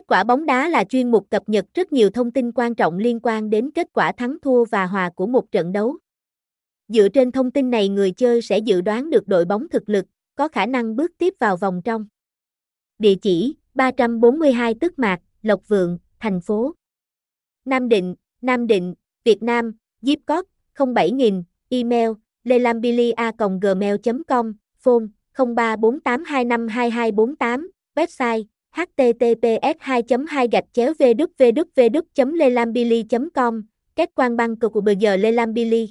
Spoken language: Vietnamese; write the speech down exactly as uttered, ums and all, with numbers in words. Kết quả bóng đá là chuyên mục cập nhật rất nhiều thông tin quan trọng liên quan đến kết quả thắng thua và hòa của một trận đấu. Dựa trên thông tin này, người chơi sẽ dự đoán được đội bóng thực lực, có khả năng bước tiếp vào vòng trong. Địa chỉ: ba bốn hai Tức Mạc, Lộc Vượng, thành phố Nam Định, Nam Định, Việt Nam, zip code không bảy không không không, email lelamobilecom a còng gmail chấm com, phone không ba bốn tám hai năm hai hai bốn tám, website https hai hai gạch chéo www chấm lelamobilecom. Kết quan băng cờ của bờ giờ Lelambili.